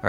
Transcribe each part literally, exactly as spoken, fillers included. All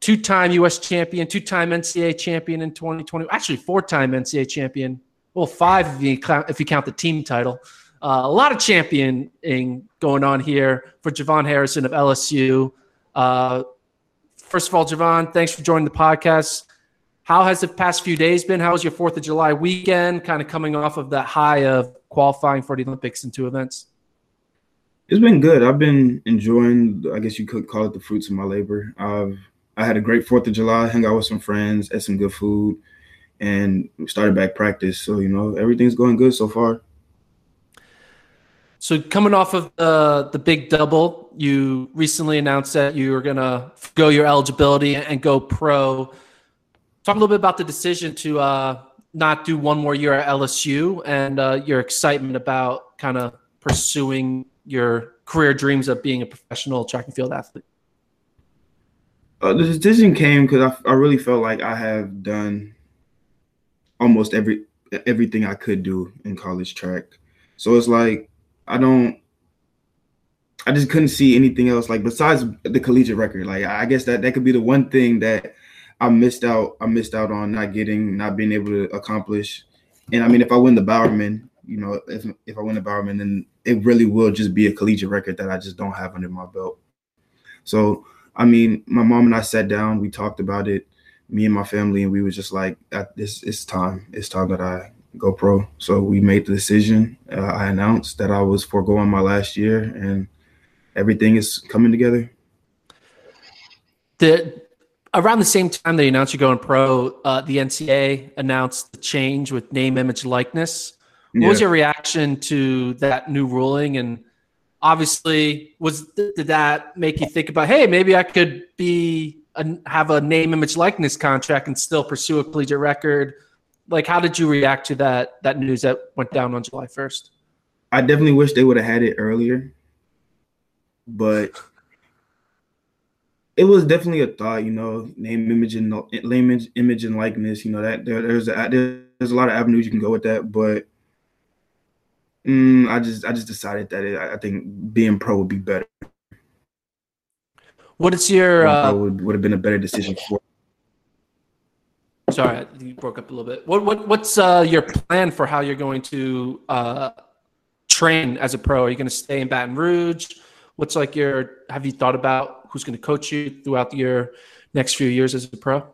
Two-time U S champion, two-time N C A A champion in twenty twenty. Actually, four-time N C A A champion. Well, five if you count, if you count the team title. Uh, a lot of championing going on here for JuVaughn Harrison of L S U. Uh, first of all, JuVaughn, thanks for joining the podcast. How has the past few days been? How was your fourth of July weekend, kind of coming off of that high of qualifying for the Olympics in two events? It's been good. I've been enjoying, I guess you could call it the fruits of my labor. I've I had a great fourth of July, hung out with some friends, ate some good food, and started back practice. So, you know, everything's going good so far. So coming off of uh, the big double, you recently announced that you were going to forgo your eligibility and go pro. Talk a little bit about the decision to uh, not do one more year at L S U and uh, your excitement about kind of pursuing your career dreams of being a professional track and field athlete. Uh, the decision came because I, I really felt like I have done almost every everything I could do in college track. So it's like I don't – I just couldn't see anything else, like, besides the collegiate record. Like, I guess that, that could be the one thing that I missed out I missed out on not getting, not being able to accomplish. And, I mean, if I win the Bowerman, you know, if, if I win the Bowerman, then it really will just be a collegiate record that I just don't have under my belt. So – I mean, my mom and I sat down, we talked about it, me and my family, and we were just like, this it's time. It's time that I go pro. So we made the decision. Uh, I announced that I was foregoing my last year, and everything is coming together. The, around the same time they announced you're going pro, uh, the N C A A announced the change with name, image, likeness. What yeah. was your reaction to that new ruling, and Obviously, was did that make you think about, hey, maybe I could be a, have a name, image, likeness contract and still pursue a collegiate record? Like, how did you react to that that news that went down on July first? I definitely wish they would have had it earlier, but it was definitely a thought, you know, name, image, and image, image and likeness. You know that there, there's a, there's a lot of avenues you can go with that, but. Mm, I just I just decided that it, I think being pro would be better. What is your uh, would would have been a better decision for? Sorry, you broke up a little bit. What what what's uh, your plan for how you're going to uh, train as a pro? Are you going to stay in Baton Rouge? What's like your? Have you thought about who's going to coach you throughout your next few years as a pro?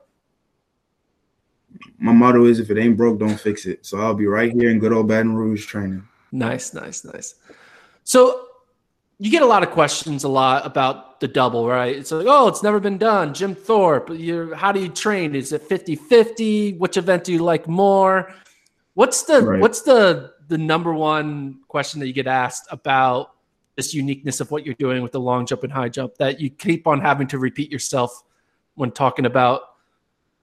My motto is, if it ain't broke, don't fix it. So I'll be right here in good old Baton Rouge training. Nice, nice, nice. So you get a lot of questions a lot about the double, right? It's like, oh, it's never been done. Jim Thorpe, you're, how do you train? Is it fifty-fifty? Which event do you like more? What's the right. what's the the number one question that you get asked about this uniqueness of what you're doing with the long jump and high jump that you keep on having to repeat yourself when talking about?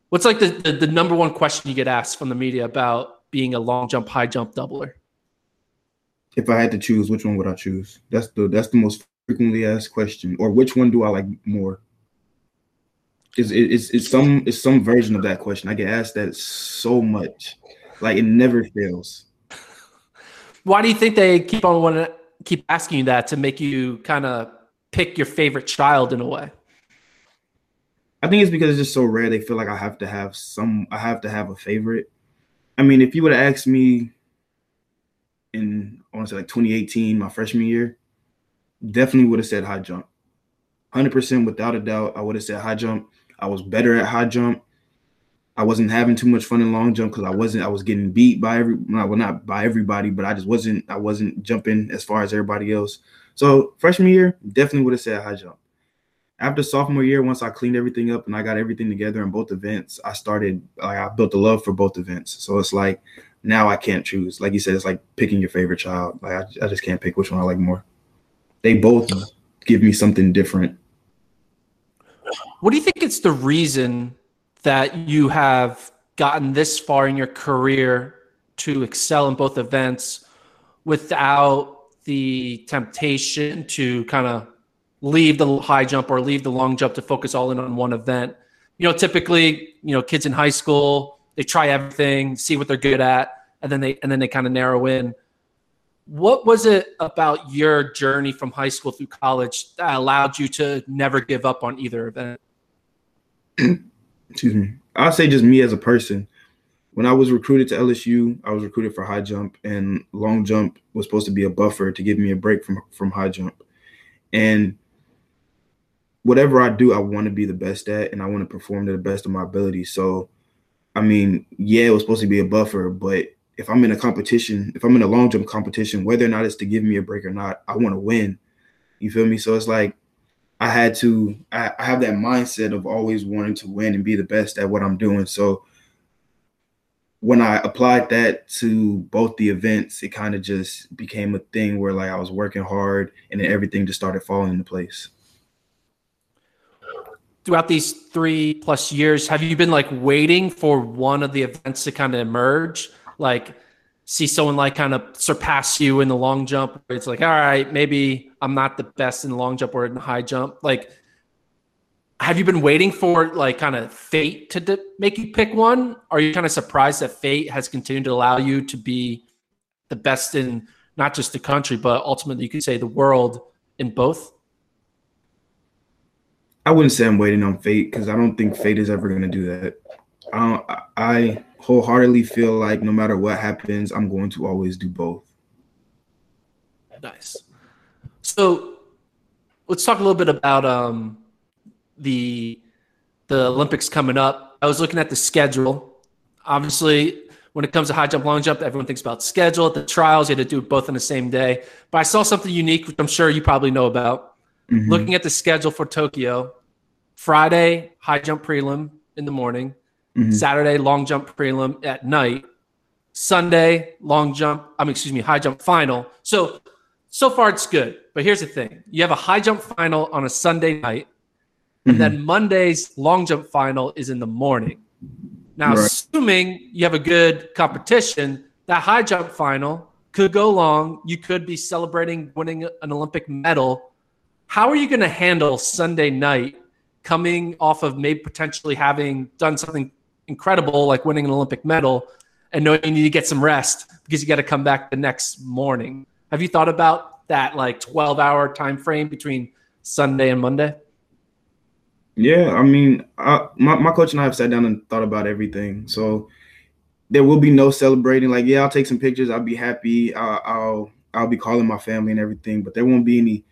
What's like the, the, the number one question you get asked from the media about being a long jump, high jump doubler? if I had to choose, which one would I choose? That's the that's the most frequently asked question. Or which one do I like more? Is it's it's some it's some version of that question. I get asked that so much, like it never fails. Why do you think they keep on wanting to keep asking you that, to make you kind of pick your favorite child in a way? I think it's because it's just so rare. They feel like I have to have some. I have to have a favorite. I mean, if you would have asked me in, I want to say like twenty eighteen, my freshman year, definitely would have said high jump. one hundred percent without a doubt, I would have said high jump. I was better at high jump. I wasn't having too much fun in long jump because I wasn't. I was getting beat by every. Well, not by everybody, but I just wasn't. I wasn't jumping as far as everybody else. So freshman year, definitely would have said high jump. After sophomore year, once I cleaned everything up and I got everything together in both events, I started. Like, I built a love for both events. So it's like now I can't choose. Like you said, it's like picking your favorite child. Like I, I just can't pick which one I like more. They both give me something different. What do you think it's the reason that you have gotten this far in your career to excel in both events without the temptation to kind of leave the high jump or leave the long jump to focus all in on one event? You know, typically, you know, kids in high school, they try everything, see what they're good at, and then they and then they kind of narrow in. What was it about your journey from high school through college that allowed you to never give up on either event? Excuse me. I'll say just me as a person. When I was recruited to L S U, I was recruited for high jump, and long jump was supposed to be a buffer to give me a break from, from high jump. And whatever I do, I want to be the best at, and I want to perform to the best of my ability. So, I mean, yeah, it was supposed to be a buffer, but if I'm in a competition, if I'm in a long jump competition, whether or not it's to give me a break or not, I want to win. You feel me? So it's like, I had to, I, I have that mindset of always wanting to win and be the best at what I'm doing. So when I applied that to both the events, it kind of just became a thing where like I was working hard and then everything just started falling into place. Throughout these three plus years, have you been like waiting for one of the events to kind of emerge? Like see someone like kind of surpass you in the long jump. It's like, all right, maybe I'm not the best in the long jump or in the high jump. Like, have you been waiting for like kind of fate to di- make you pick one? Are you kind of surprised that fate has continued to allow you to be the best in not just the country, but ultimately you could say the world in both? I wouldn't say I'm waiting on fate, because I don't think fate is ever going to do that. I don't, I wholeheartedly feel like no matter what happens, I'm going to always do both. Nice. So let's talk a little bit about um, the the Olympics coming up. I was looking at the schedule. Obviously, when it comes to high jump, long jump, everyone thinks about schedule. At the trials, you had to do both on the same day. But I saw something unique, which I'm sure you probably know about. Mm-hmm. Looking at the schedule for Tokyo, Friday, high jump prelim in the morning. Mm-hmm. Saturday, long jump prelim at night. Sunday, long jump, I mean, excuse me, high jump final. So, so far it's good. But here's the thing. You have a high jump final on a Sunday night, and mm-hmm. then Monday's long jump final is in the morning. Now, right. Assuming you have a good competition, that high jump final could go long. You could be celebrating winning an Olympic medal. How are you going to handle Sunday night coming off of maybe potentially having done something incredible like winning an Olympic medal and knowing you need to get some rest because you got to come back the next morning? Have you thought about that like twelve hour time frame between Sunday and Monday? Yeah, I mean, I, my, my coach and I have sat down and thought about everything. So there will be no celebrating. Like, yeah, I'll take some pictures. I'll be happy. I'll, I'll, I'll be calling my family and everything, but there won't be any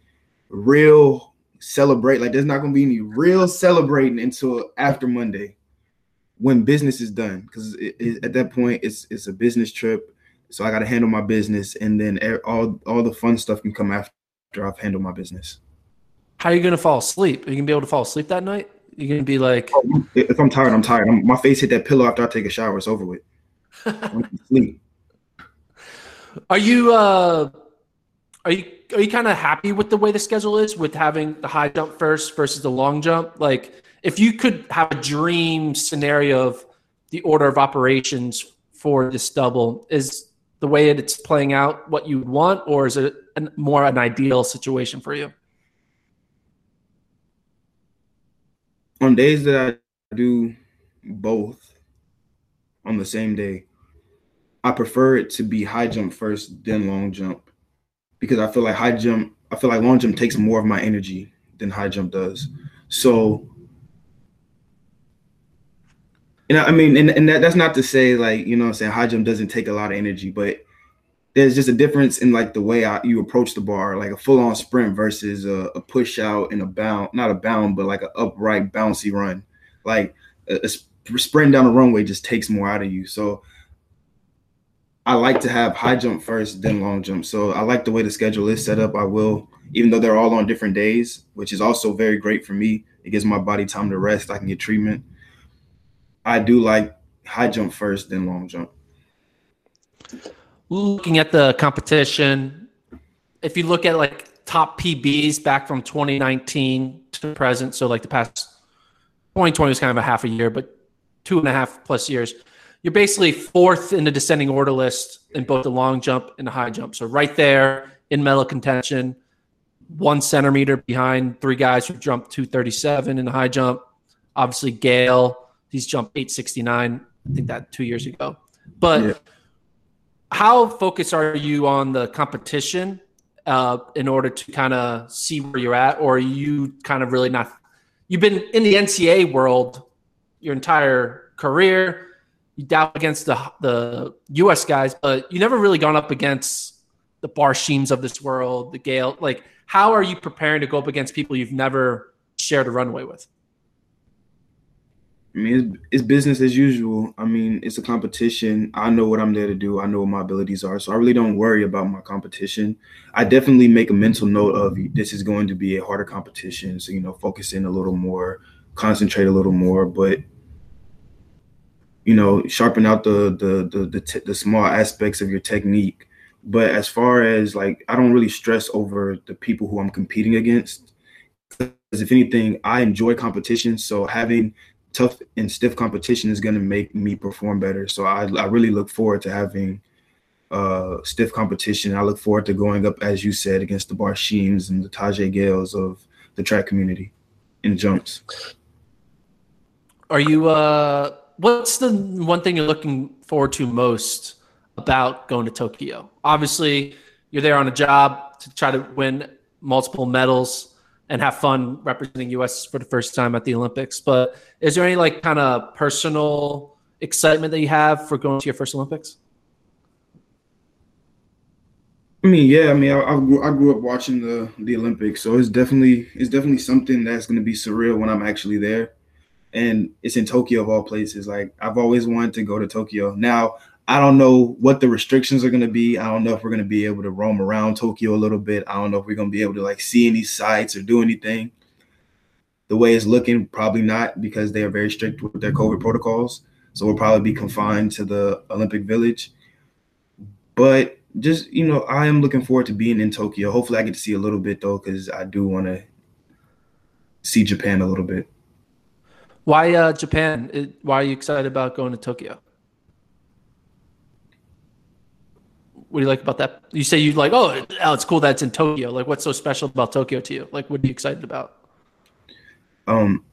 real celebrate. Like, there's not going to be any real celebrating until after Monday when business is done, because at that point it's it's a business trip, so I got to handle my business, and then all all the fun stuff can come after I've handled my business. How are you going to fall asleep? Are you going to be able to fall asleep that night? You're going to be like, oh, if I'm tired, I'm tired. I'm, my face hit that pillow after I take a shower. It's over with. I'm asleep. Are you uh Are you are you kind of happy with the way the schedule is, with having the high jump first versus the long jump? Like, if you could have a dream scenario of the order of operations for this double, is the way that it's playing out what you'd want, or is it an, more an ideal situation for you? On days that I do both on the same day, I prefer it to be high jump first, then long jump, because I feel like high jump, I feel like long jump takes more of my energy than high jump does. So, you know, I mean, and, and that, that's not to say like, you know what I'm saying, high jump doesn't take a lot of energy, but there's just a difference in like the way I, you approach the bar, like a full-on sprint versus a, a push out and a bound, not a bound, but like an upright bouncy run. Like a, a sprint down the runway just takes more out of you. So I like to have high jump first, then long jump. So I like the way the schedule is set up. I will, even though they're all on different days, which is also very great for me. It gives my body time to rest. I can get treatment. I do like high jump first, then long jump. Looking at the competition, if you look at like top P Bs back from twenty nineteen to present, so like the past twenty twenty was kind of a half a year, but two and a half plus years, you're basically fourth in the descending order list in both the long jump and the high jump. So right there in medal contention, one centimeter behind three guys who jumped two thirty-seven in the high jump. Obviously, Gayle, he's jumped eight sixty-nine, I think that two years ago. But yeah. How focused are you on the competition uh, in order to kind of see where you're at? Or are you kind of really not – you've been in the N C A A world your entire career – you doubt against the the U S guys, but you never really gone up against the Barshims of this world, the Gayle. Like, how are you preparing to go up against people you've never shared a runway with? I mean, it's, it's business as usual. I mean, it's a competition. I know what I'm there to do. I know what my abilities are, so I really don't worry about my competition. I definitely make a mental note of this is going to be a harder competition, so, you know, focus in a little more, concentrate a little more, but – you know, sharpen out the the the the, te- the small aspects of your technique. But as far as like, I don't really stress over the people who I'm competing against, because if anything, I enjoy competition. So having tough and stiff competition is going to make me perform better. So I, I really look forward to having uh, stiff competition. I look forward to going up, as you said, against the Barshims and the Tajay Gayles of the track community in jumps. Are you? Uh... What's the one thing you're looking forward to most about going to Tokyo? Obviously, you're there on a job to try to win multiple medals and have fun representing U S for the first time at the Olympics. But is there any like kind of personal excitement that you have for going to your first Olympics? I mean, yeah. I mean, I, I, grew, I grew up watching the the Olympics, so it's definitely it's definitely something that's going to be surreal when I'm actually there. And it's in Tokyo of all places. Like, I've always wanted to go to Tokyo. Now, I don't know what the restrictions are going to be. I don't know if we're going to be able to roam around Tokyo a little bit. I don't know if we're going to be able to like see any sights or do anything. The way it's looking, probably not, because they are very strict with their COVID protocols. So we'll probably be confined to the Olympic Village. But just, you know, I am looking forward to being in Tokyo. Hopefully I get to see a little bit, though, because I do want to see Japan a little bit. Why uh, Japan? Why are you excited about going to Tokyo? What do you like about that? You say you like, oh, oh, it's cool that it's in Tokyo. Like, what's so special about Tokyo to you? Like, what are you excited about? Um,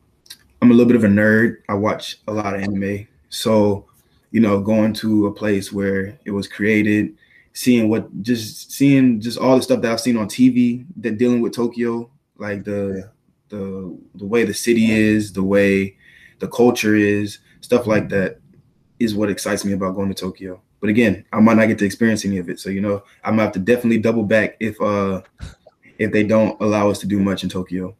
I'm a little bit of a nerd. I watch a lot of anime. So, you know, going to a place where it was created, seeing what, just seeing just all the stuff that I've seen on T V that dealing with Tokyo, like the the the way the city is, the way the culture is, stuff like that is what excites me about going to Tokyo. But again, I might not get to experience any of it. So, you know, I'm going to have to definitely double back if uh, if they don't allow us to do much in Tokyo.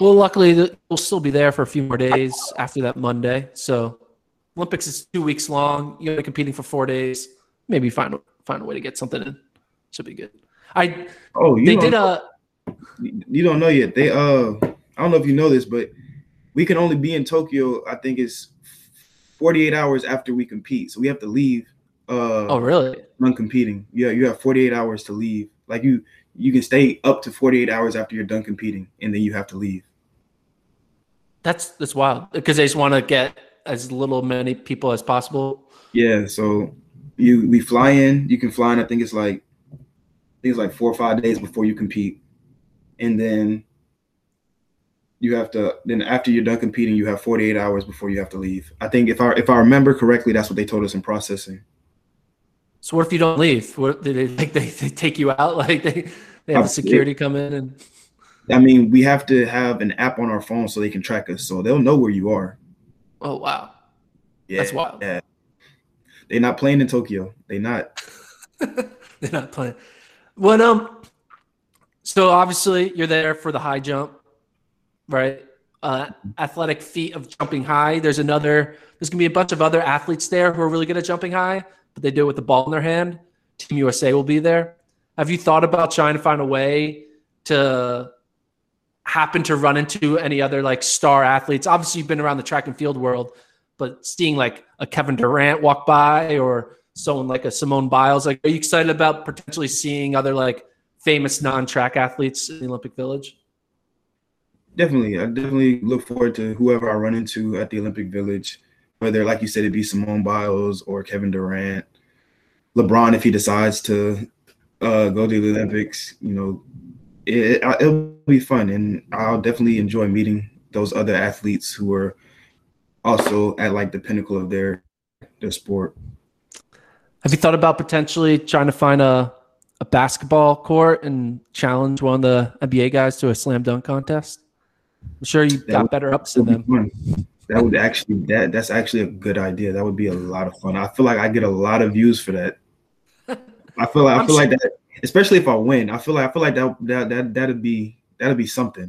Well, luckily, we'll still be there for a few more days after that Monday. So Olympics is two weeks long. You're competing for four days. Maybe find, find a way to get something in. Should be good. I oh, you They did a... You don't know yet. They uh, I don't know if you know this, but we can only be in Tokyo. I think it's forty-eight hours after we compete, so we have to leave. Uh, oh, really? When competing, yeah, you have forty-eight hours to leave. Like you, you can stay up to forty-eight hours after you're done competing, and then you have to leave. That's that's wild because they just want to get as little many people as possible. Yeah. So you we fly in. You can fly in. I think it's like I think it's like four or five days before you compete, and then you have to. Then after you're done competing, you have forty-eight hours before you have to leave. I think if I if I remember correctly, that's what they told us in processing. So what if you don't leave? What do they like? They, they take you out? Like they they have security come in and. I mean, we have to have an app on our phone so they can track us, so they'll know where you are. Oh wow, yeah, that's wild. Yeah. They're not playing in Tokyo. They not. They're not playing. Well, um, so obviously you're there for the high jump, right? Uh, athletic feat of jumping high. There's another. There's gonna be a bunch of other athletes there who are really good at jumping high, but they do it with the ball in their hand. Team U S A will be there. Have you thought about trying to find a way to happen to run into any other like star athletes? Obviously you've been around the track and field world, but seeing like a Kevin Durant walk by or someone like a Simone Biles, like, are you excited about potentially seeing other like famous non-track athletes in the Olympic Village? Definitely. I definitely look forward to whoever I run into at the Olympic Village, whether, like you said, it be Simone Biles or Kevin Durant, LeBron, if he decides to uh, go to the Olympics, you know, It, it'll be fun, and I'll definitely enjoy meeting those other athletes who are also at like the pinnacle of their their sport. Have you thought about potentially trying to find a, a basketball court and challenge one of the N B A guys to a slam dunk contest? I'm sure you've got better ups than them. That would actually that that's actually a good idea. That would be a lot of fun. I feel like I get a lot of views for that. I feel like I feel like that. Especially if I win, I feel like I feel like that that that that'd be that'd be something.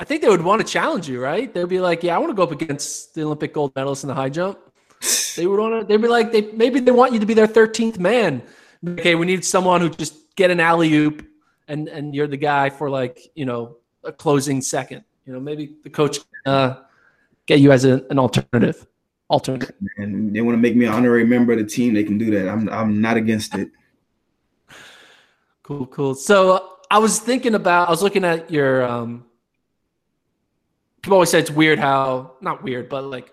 I think they would want to challenge you, right? They'd be like, "Yeah, I want to go up against the Olympic gold medalist in the high jump." They would want to. They'd be like, "They maybe they want you to be their thirteenth man." Okay, we need someone who just get an alley oop, and and you're the guy for like you know a closing second. You know, maybe the coach can, uh, get you as a, an alternative. Alternative. And they want to make me an honorary member of the team. They can do that. I'm I'm not against it. Cool, cool. So I was thinking about, I was looking at your, um, people always say it's weird how, not weird, but like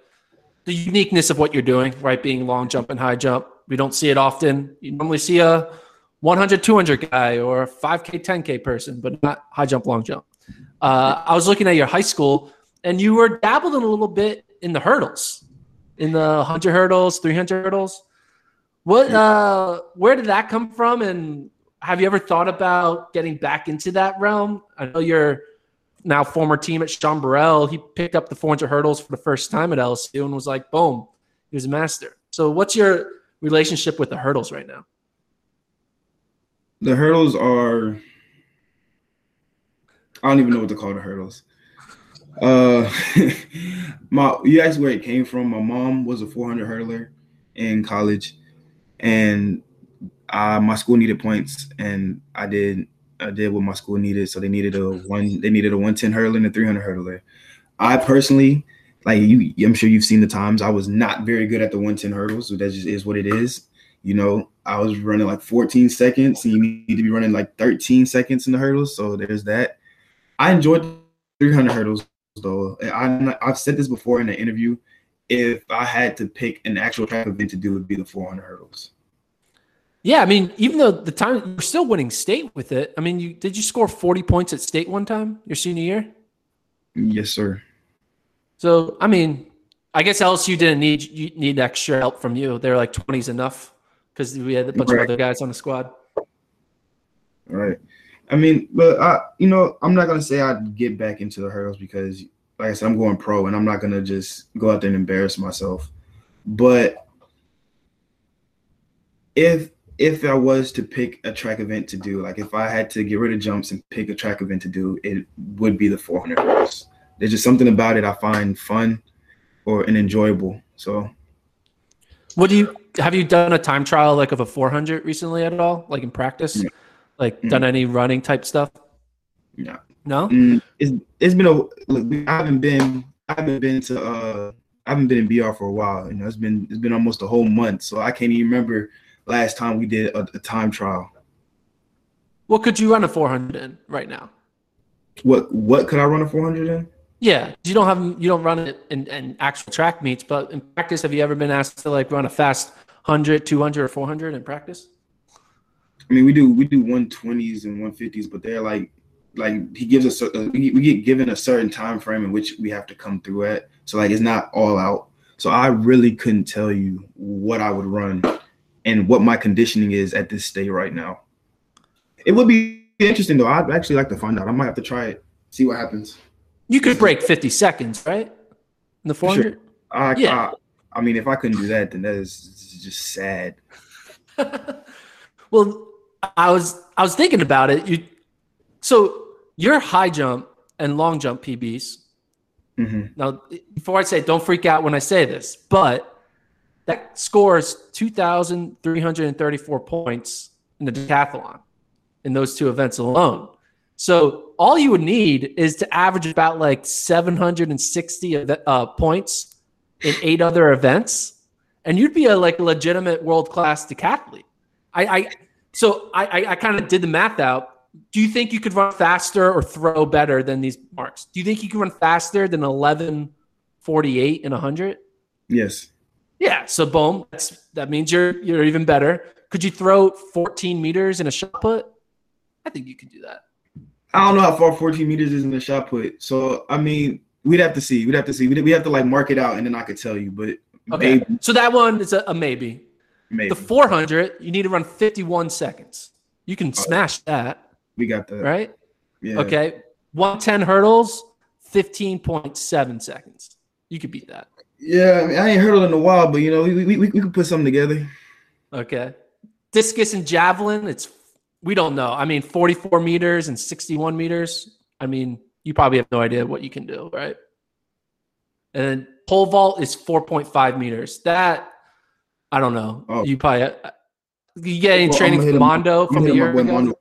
the uniqueness of what you're doing, right? Being long jump and high jump. We don't see it often. You normally see a one hundred, two hundred guy or a five K, ten K person, but not high jump, long jump. Uh, I was looking at your high school and you were dabbled in a little bit in the hurdles, in the one hundred hurdles, three hundred hurdles. What, uh, where did that come from? And have you ever thought about getting back into that realm? I know your now former team at Sean Burrell, he picked up the four hundred hurdles for the first time at L S U and was like, boom, he was a master. So what's your relationship with the hurdles right now? The hurdles are – I don't even know what to call the hurdles. Uh, my You asked where it came from. My mom was a four hundred hurdler in college, and – Uh, my school needed points, and I did. I did what my school needed. So they needed a one. They needed a one ten hurdler and a three hundred hurdler. I personally, like you, I'm sure you've seen the times. I was not very good at the one ten hurdles. So that just is what it is. You know, I was running like fourteen seconds, and you need to be running like thirteen seconds in the hurdles. So there's that. I enjoyed three hundred hurdles though. I, I've said this before in an interview. If I had to pick an actual track event to do, it would be the four hundred hurdles. Yeah, I mean, even though the time you're still winning state with it. I mean, you did you score forty points at state one time your senior year? Yes, sir. So, I mean, I guess L S U didn't need you need extra help from you. They were like twenty is enough because we had a bunch right. of other guys on the squad. All right. I mean, but I, you know, I'm not gonna say I'd get back into the hurdles because, like I said, I'm going pro and I'm not gonna just go out there and embarrass myself. But if If I was to pick a track event to do, like if I had to get rid of jumps and pick a track event to do, it would be the four hundred hurdles. There's just something about it I find fun or and enjoyable. So, what do you have? You done a time trial like of a four hundred recently at all, like in practice? Yeah. Like mm-hmm. done any running type stuff? Yeah. No. Mm, it's it's been a look, I haven't been I haven't been to uh I haven't been in B R for a while. You know, it's been it's been almost a whole month, so I can't even remember. Last time we did a, a time trial. What could you run a four hundred in right now? What what could I run a four hundred in? Yeah, you don't have you don't run it in, in actual track meets, but in practice, have you ever been asked to like run a fast one hundred, two hundred, or four hundred in practice? I mean, we do we do one twenties and one fifties, but they're like like he gives us a, we get given a certain time frame in which we have to come through at. So like it's not all out. So I really couldn't tell you what I would run and what my conditioning is at this state right now. It would be interesting though. I'd actually like to find out. I might have to try it, see what happens. You could break fifty seconds, right? In the four hundred? Sure. I, yeah. I, I mean, if I couldn't do that, then that is just sad. Well, I was I was thinking about it. You, so your high jump and long jump P Bs. Mm-hmm. Now, before I say, don't freak out when I say this, but that scores two thousand three hundred thirty-four points in the decathlon in those two events alone. So all you would need is to average about like seven hundred sixty uh, points in eight other events, and you'd be a like legitimate world-class decathlete. I, I so I, I kind of did the math out. Do you think you could run faster or throw better than these marks? Do you think you can run faster than eleven forty-eight and one hundred? Yes. Yeah. So boom, that's, that means you're you're even better. Could you throw fourteen meters in a shot put? I think you could do that. I don't know how far fourteen meters is in a shot put. So I mean, we'd have to see. We'd have to see. We'd we have to like mark it out, and then I could tell you. But okay. Maybe. So that one is a, a maybe. Maybe. The four hundred, you need to run fifty-one seconds. You can smash that. We got that. Right? Yeah. Okay. one ten hurdles, fifteen point seven seconds. You could beat that. Yeah. I mean, I ain't hurdled in a while, but, you know, we we we could put something together. Okay. Discus and javelin, it's – we don't know. I mean, forty-four meters and sixty-one meters. I mean, you probably have no idea what you can do, right? And then pole vault is four point five meters. That – I don't know. Oh. You probably – you get any well, training from Mondo from the year ago?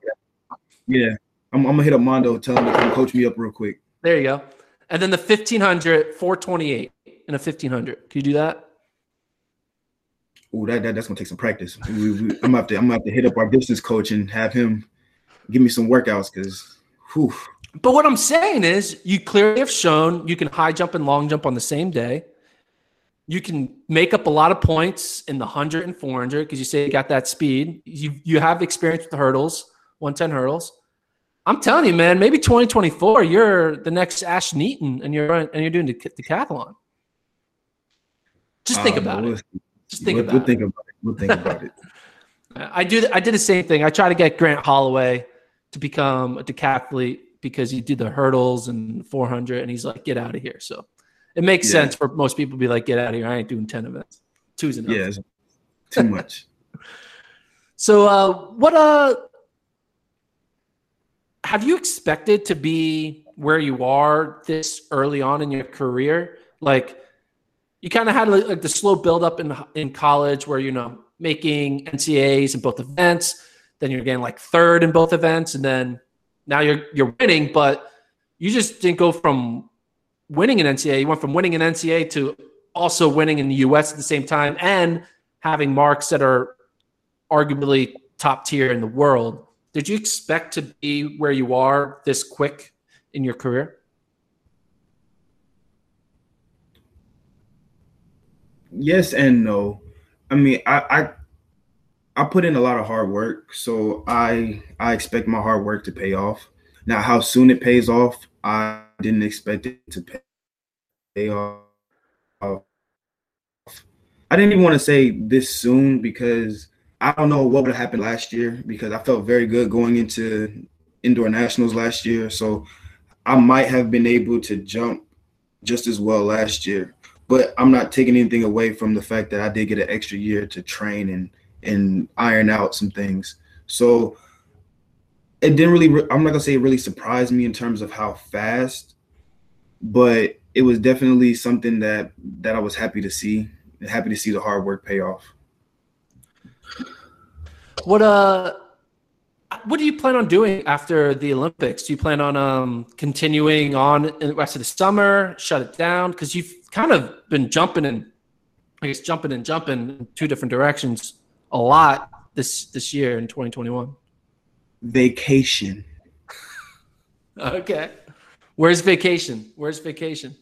Yeah, I'm, I'm going to hit up Mondo, tell him to come coach me up real quick. There you go. And then the fifteen hundred, four twenty-eight and a fifteen hundred. Can you do that? Oh, that, that that's going to take some practice. We, we, I'm going to I'm gonna have to hit up our distance coach and have him give me some workouts because, whew. But what I'm saying is you clearly have shown you can high jump and long jump on the same day. You can make up a lot of points in the one hundred and four hundred because you say you got that speed. You you have experience with the hurdles, one ten hurdles. I'm telling you, man, maybe twenty twenty-four, you're the next Ashton Eaton, and you're and you're doing the decathlon. Just think um, about we'll, it. Just think we'll, about, we'll it. Think about it. We'll think about it. I do. I did the same thing. I tried to get Grant Holloway to become a decathlete because he did the hurdles and four hundred, and he's like, "Get out of here." So it makes yeah. sense for most people to be like, "Get out of here. I ain't doing ten events. Two's enough." Yeah, too much. So uh, what uh have you expected to be where you are this early on in your career? Like you kind of had like the slow buildup in in college where, you know, making N C A As in both events, then you're getting like third in both events. And then now you're, you're winning, but you just didn't go from winning an N C A A. You went from winning an N C A A to also winning in the U S at the same time and having marks that are arguably top tier in the world. Did you expect to be where you are this quick in your career? Yes and no. I mean, I I, I put in a lot of hard work, so I I expect my hard work to pay off. Now, how soon it pays off, I didn't expect it to pay, pay off. I didn't even want to say this soon because I don't know what would have happened last year because I felt very good going into indoor nationals last year. So I might have been able to jump just as well last year, but I'm not taking anything away from the fact that I did get an extra year to train and, and iron out some things. So it didn't really, I'm not gonna say it really surprised me in terms of how fast, but it was definitely something that, that I was happy to see and happy to see the hard work pay off. What uh, what do you plan on doing after the Olympics? Do you plan on um continuing on in the rest of the summer, shut it down? Because you've kind of been jumping and I guess jumping and jumping in two different directions a lot this this year in twenty twenty-one. Vacation. Okay. Where's vacation? Where's vacation?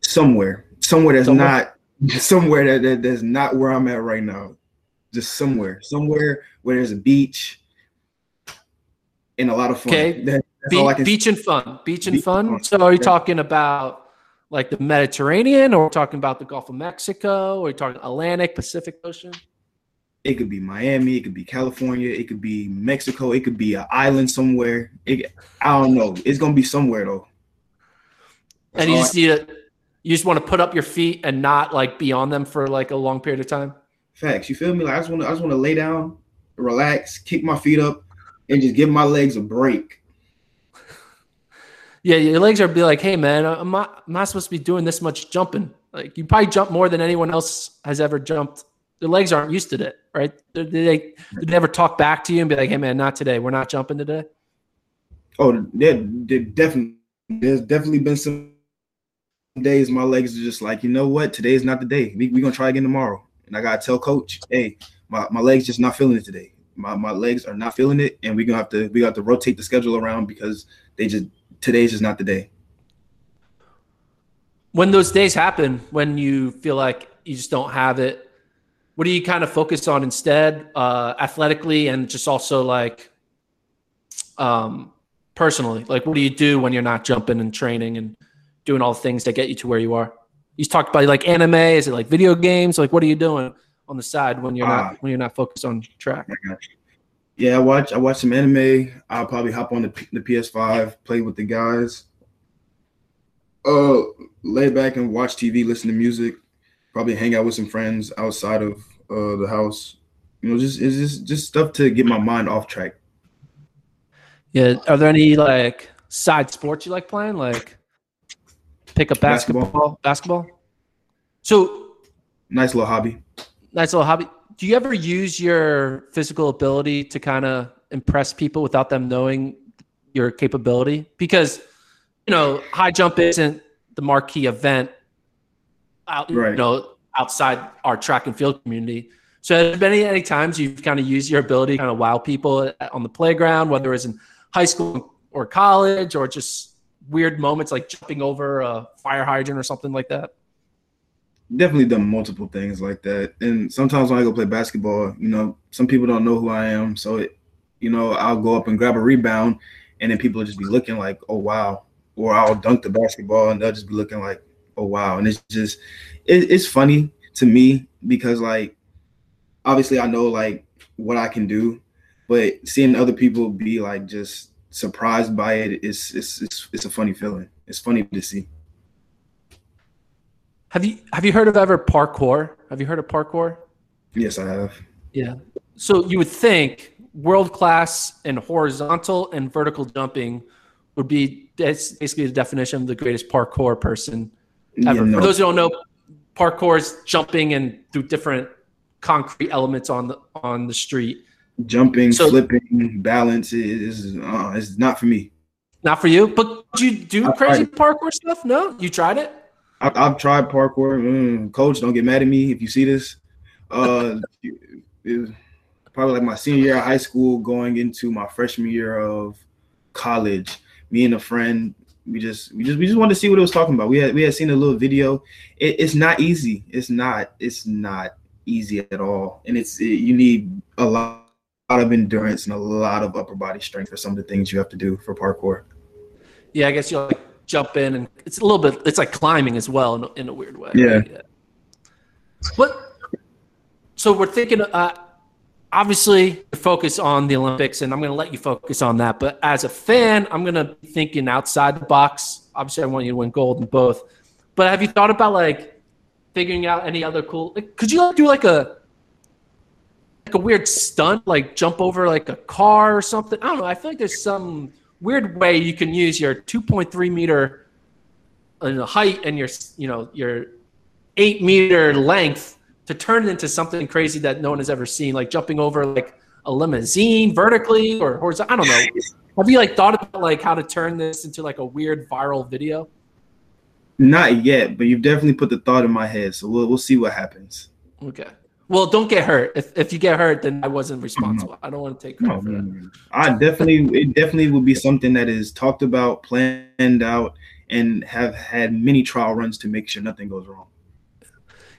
Somewhere. Somewhere that's somewhere? not somewhere that, that that's not where I'm at right now. just somewhere, somewhere where there's a beach and a lot of fun. Okay, that's Be- all I can beach and fun, beach and beach fun. fun. So are you yeah. talking about like the Mediterranean, or talking about the Gulf of Mexico, or are you talking Atlantic, Pacific Ocean? It could be Miami, it could be California, it could be Mexico, it could be an island somewhere. It, I don't know. It's gonna be somewhere though. That's and you just I- need to, you just want to put up your feet and not like be on them for like a long period of time. Facts, you feel me? Like I just want to, I just want to lay down, relax, kick my feet up, and just give my legs a break. Yeah, your legs are be like, hey man, I'm not, I'm not supposed to be doing this much jumping. Like you probably jump more than anyone else has ever jumped. Their legs aren't used to it, right? They, they they never talk back to you and be like, "Hey, man, not today. We're not jumping today." Oh, yeah, definitely. There's definitely been some days my legs are just like, you know what? Today is not the day. We we gonna try again tomorrow. And I gotta tell coach, hey, my, my legs just not feeling it today. My my legs are not feeling it, and we gonna have to we got to rotate the schedule around because they just today's just not the day. When those days happen, when you feel like you just don't have it, what do you kind of focus on instead, uh, athletically and just also like um, personally? Like, what do you do when you're not jumping and training and doing all the things that get you to where you are? You talked about like anime. Is it like video games? Like, what are you doing on the side when you're not uh, when you're not focused on track? Yeah, I watch I watch some anime. I'll probably hop on the, P- the P S five, play with the guys, uh, lay back and watch T V, listen to music. Probably hang out with some friends outside of uh, the house. You know, just it's just just stuff to get my mind off track. Yeah. Are there any like side sports you like playing? Like pick up basketball, basketball. basketball? So nice little hobby. Nice little hobby. Do you ever use your physical ability to kind of impress people without them knowing your capability? Because, you know, high jump isn't the marquee event Out, right. you know, outside our track and field community. So have there been any times you've kind of used your ability to kind of wow people on the playground, whether it's in high school or college, or just weird moments like jumping over a fire hydrant or something like that? Definitely done multiple things like that. And sometimes when I go play basketball, you know, some people don't know who I am. So, it, you know, I'll go up and grab a rebound and then people will just be looking like, oh, wow. Or I'll dunk the basketball and they'll just be looking like, oh, wow. And it's just it, it's funny to me because, like, obviously I know, like, what I can do. But seeing other people be, like, just surprised by it, it's it's it's, it's a funny feeling. It's funny to see. Have you have you heard of ever parkour? Have you heard of parkour? Yes, I have. Yeah. So you would think world-class and horizontal and vertical jumping would be that's basically the definition of the greatest parkour person. Yeah, no. For those who don't know, parkour is jumping and through different concrete elements on the on the street. Jumping, so, flipping, balance is uh, it's not for me. Not for you? But you do I've crazy parkour stuff? No? You tried it? I've, I've tried parkour. Mm, coach, don't get mad at me if you see this. Uh, probably like my senior year of high school going into my freshman year of college. Me and a friend – We just, we just, we just wanted to see what it was talking about. We had, we had seen a little video. It, it's not easy. It's not, it's not easy at all. And it's, it, you need a lot, a lot of endurance and a lot of upper body strength for some of the things you have to do for parkour. Yeah, I guess you'll like jump in, and it's a little bit, it's like climbing as well in a, in a weird way. Yeah. Right? Yeah. What? So we're thinking. Uh, Obviously, focus on the Olympics, and I'm going to let you focus on that. But as a fan, I'm going to be thinking outside the box. Obviously, I want you to win gold in both. But have you thought about, like, figuring out any other cool like, – could you like, do, like, a like a weird stunt, like jump over, like, a car or something? I don't know. I feel like there's some weird way you can use your two point three meter height and your, you know, your eight meter length to turn it into something crazy that no one has ever seen, like jumping over like a limousine vertically or horizontally. I don't know. Have you like thought about like how to turn this into like a weird viral video? Not yet, but you've definitely put the thought in my head. So we'll we'll see what happens. Okay. Well, don't get hurt. If if you get hurt, then I wasn't responsible. I don't want to take credit no, for that. I definitely it definitely will be something that is talked about, planned out, and have had many trial runs to make sure nothing goes wrong.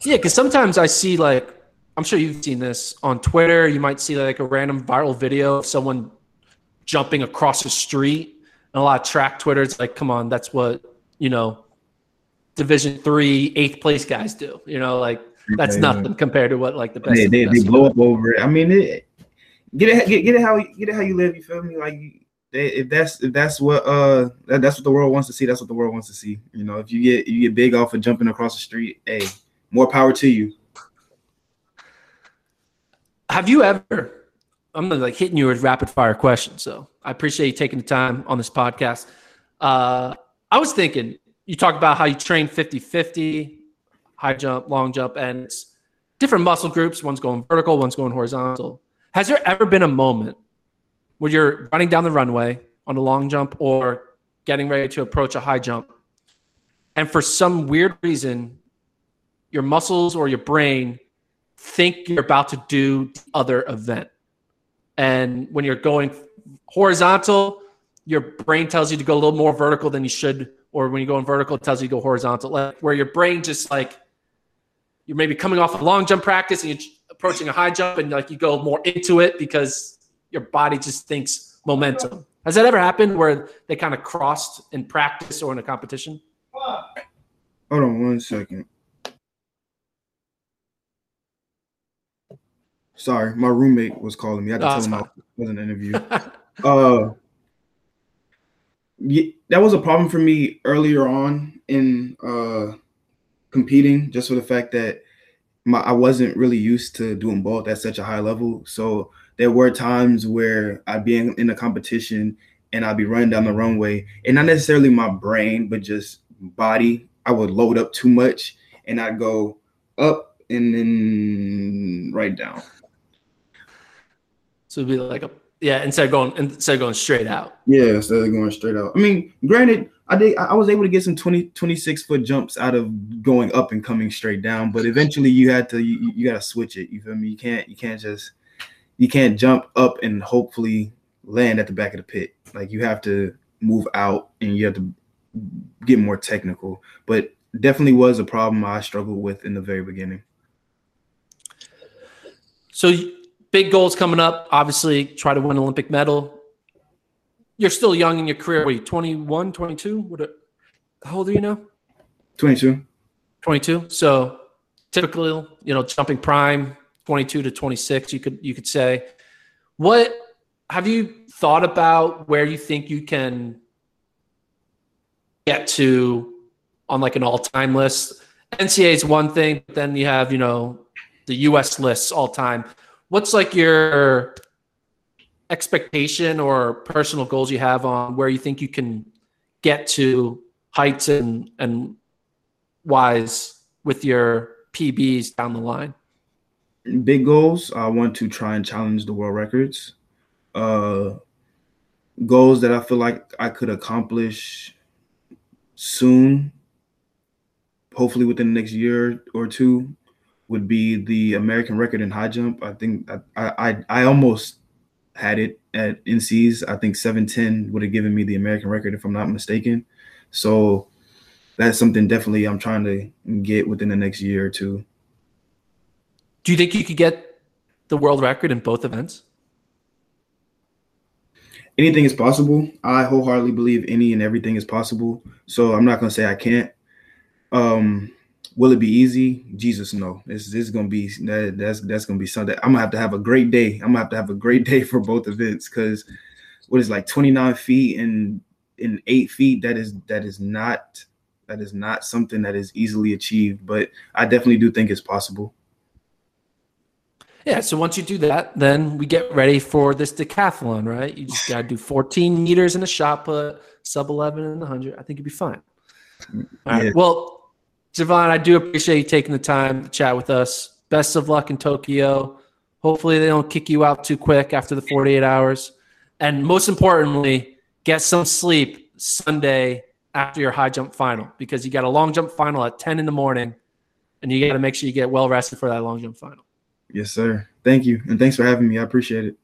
Yeah, because sometimes I see like – I'm sure you've seen this on Twitter. You might see like a random viral video of someone jumping across the street. And a lot of track Twitter, it's like, come on, that's what, you know, Division three, eighth place guys do. You know, like that's yeah, nothing compared to what like the best. They, they, the best they blow up over it. I mean, it, get it, get, get it how get it how you live. You feel me? Like they, if that's if that's what uh that, that's what the world wants to see. That's what the world wants to see. You know, if you get you get big off of jumping across the street, hey, more power to you. Have you ever? I'm gonna like hitting you with rapid fire questions. So I appreciate you taking the time on this podcast. Uh, I was thinking, you talk about how you train fifty-fifty, high jump, long jump, and it's different muscle groups. One's going vertical, one's going horizontal. Has there ever been a moment where you're running down the runway on a long jump or getting ready to approach a high jump, and for some weird reason, your muscles or your brain think you're about to do the other event? And when you're going horizontal, your brain tells you to go a little more vertical than you should, or when you go in vertical, it tells you to go horizontal, like where your brain just like, you're maybe coming off a long jump practice and you're approaching a high jump and like you go more into it because your body just thinks momentum. Has that ever happened where they kind of crossed in practice or in a competition? Hold on one second. Sorry, my roommate was calling me. I had to oh, tell him I was in an interview. uh, yeah, that was a problem for me earlier on in uh, competing, just for the fact that my, I wasn't really used to doing both at such a high level. So there were times where I'd be in, in a competition and I'd be running down the runway, and not necessarily my brain, but just body. I would load up too much, and I'd go up and then right down. So it'd be like a yeah, instead of going instead of going straight out. Yeah, instead of going straight out. I mean, granted, I did I was able to get some twenty, twenty-six foot jumps out of going up and coming straight down, but eventually you had to you, you gotta switch it. You feel me? You can't you can't just you can't jump up and hopefully land at the back of the pit. Like you have to move out and you have to get more technical. But definitely was a problem I struggled with in the very beginning. So big goals coming up, obviously try to win an Olympic medal. You're still young in your career. What are you, twenty-one, twenty-two? What are, how old are you now? twenty-two. twenty-two. So typically, you know, jumping prime, twenty-two to twenty-six, you could you could say. What have you thought about where you think you can get to on like an all-time list? N C A A is one thing, but then you have, you know, the U S lists all time. What's like your expectation or personal goals you have on where you think you can get to heights and, and wise with your P Bs down the line? Big goals. I want to try and challenge the world records. Uh, goals that I feel like I could accomplish soon, hopefully within the next year or two, would be the American record in high jump. I think I I, I almost had it at N Cs. I think seven ten would have given me the American record if I'm not mistaken. So that's something definitely I'm trying to get within the next year or two. Do you think you could get the world record in both events? Anything is possible. I wholeheartedly believe any and everything is possible. So I'm not going to say I can't. Um, Will it be easy? Jesus, no. This, this is gonna be that, that's that's gonna be something. I'm gonna have to have a great day. I'm gonna have to have a great day for both events because what is like twenty-nine feet and and eight feet. That is that is not that is not something that is easily achieved. But I definitely do think it's possible. Yeah. So once you do that, then we get ready for this decathlon, right? You just gotta do fourteen meters in a shot put, sub eleven and a hundred. I think you'd be fine. All right. Yeah. Well, JuVaughn, I do appreciate you taking the time to chat with us. Best of luck in Tokyo. Hopefully they don't kick you out too quick after the forty-eight hours. And most importantly, get some sleep Sunday after your high jump final because you got a long jump final at ten in the morning, and you got to make sure you get well rested for that long jump final. Yes, sir. Thank you, and thanks for having me. I appreciate it.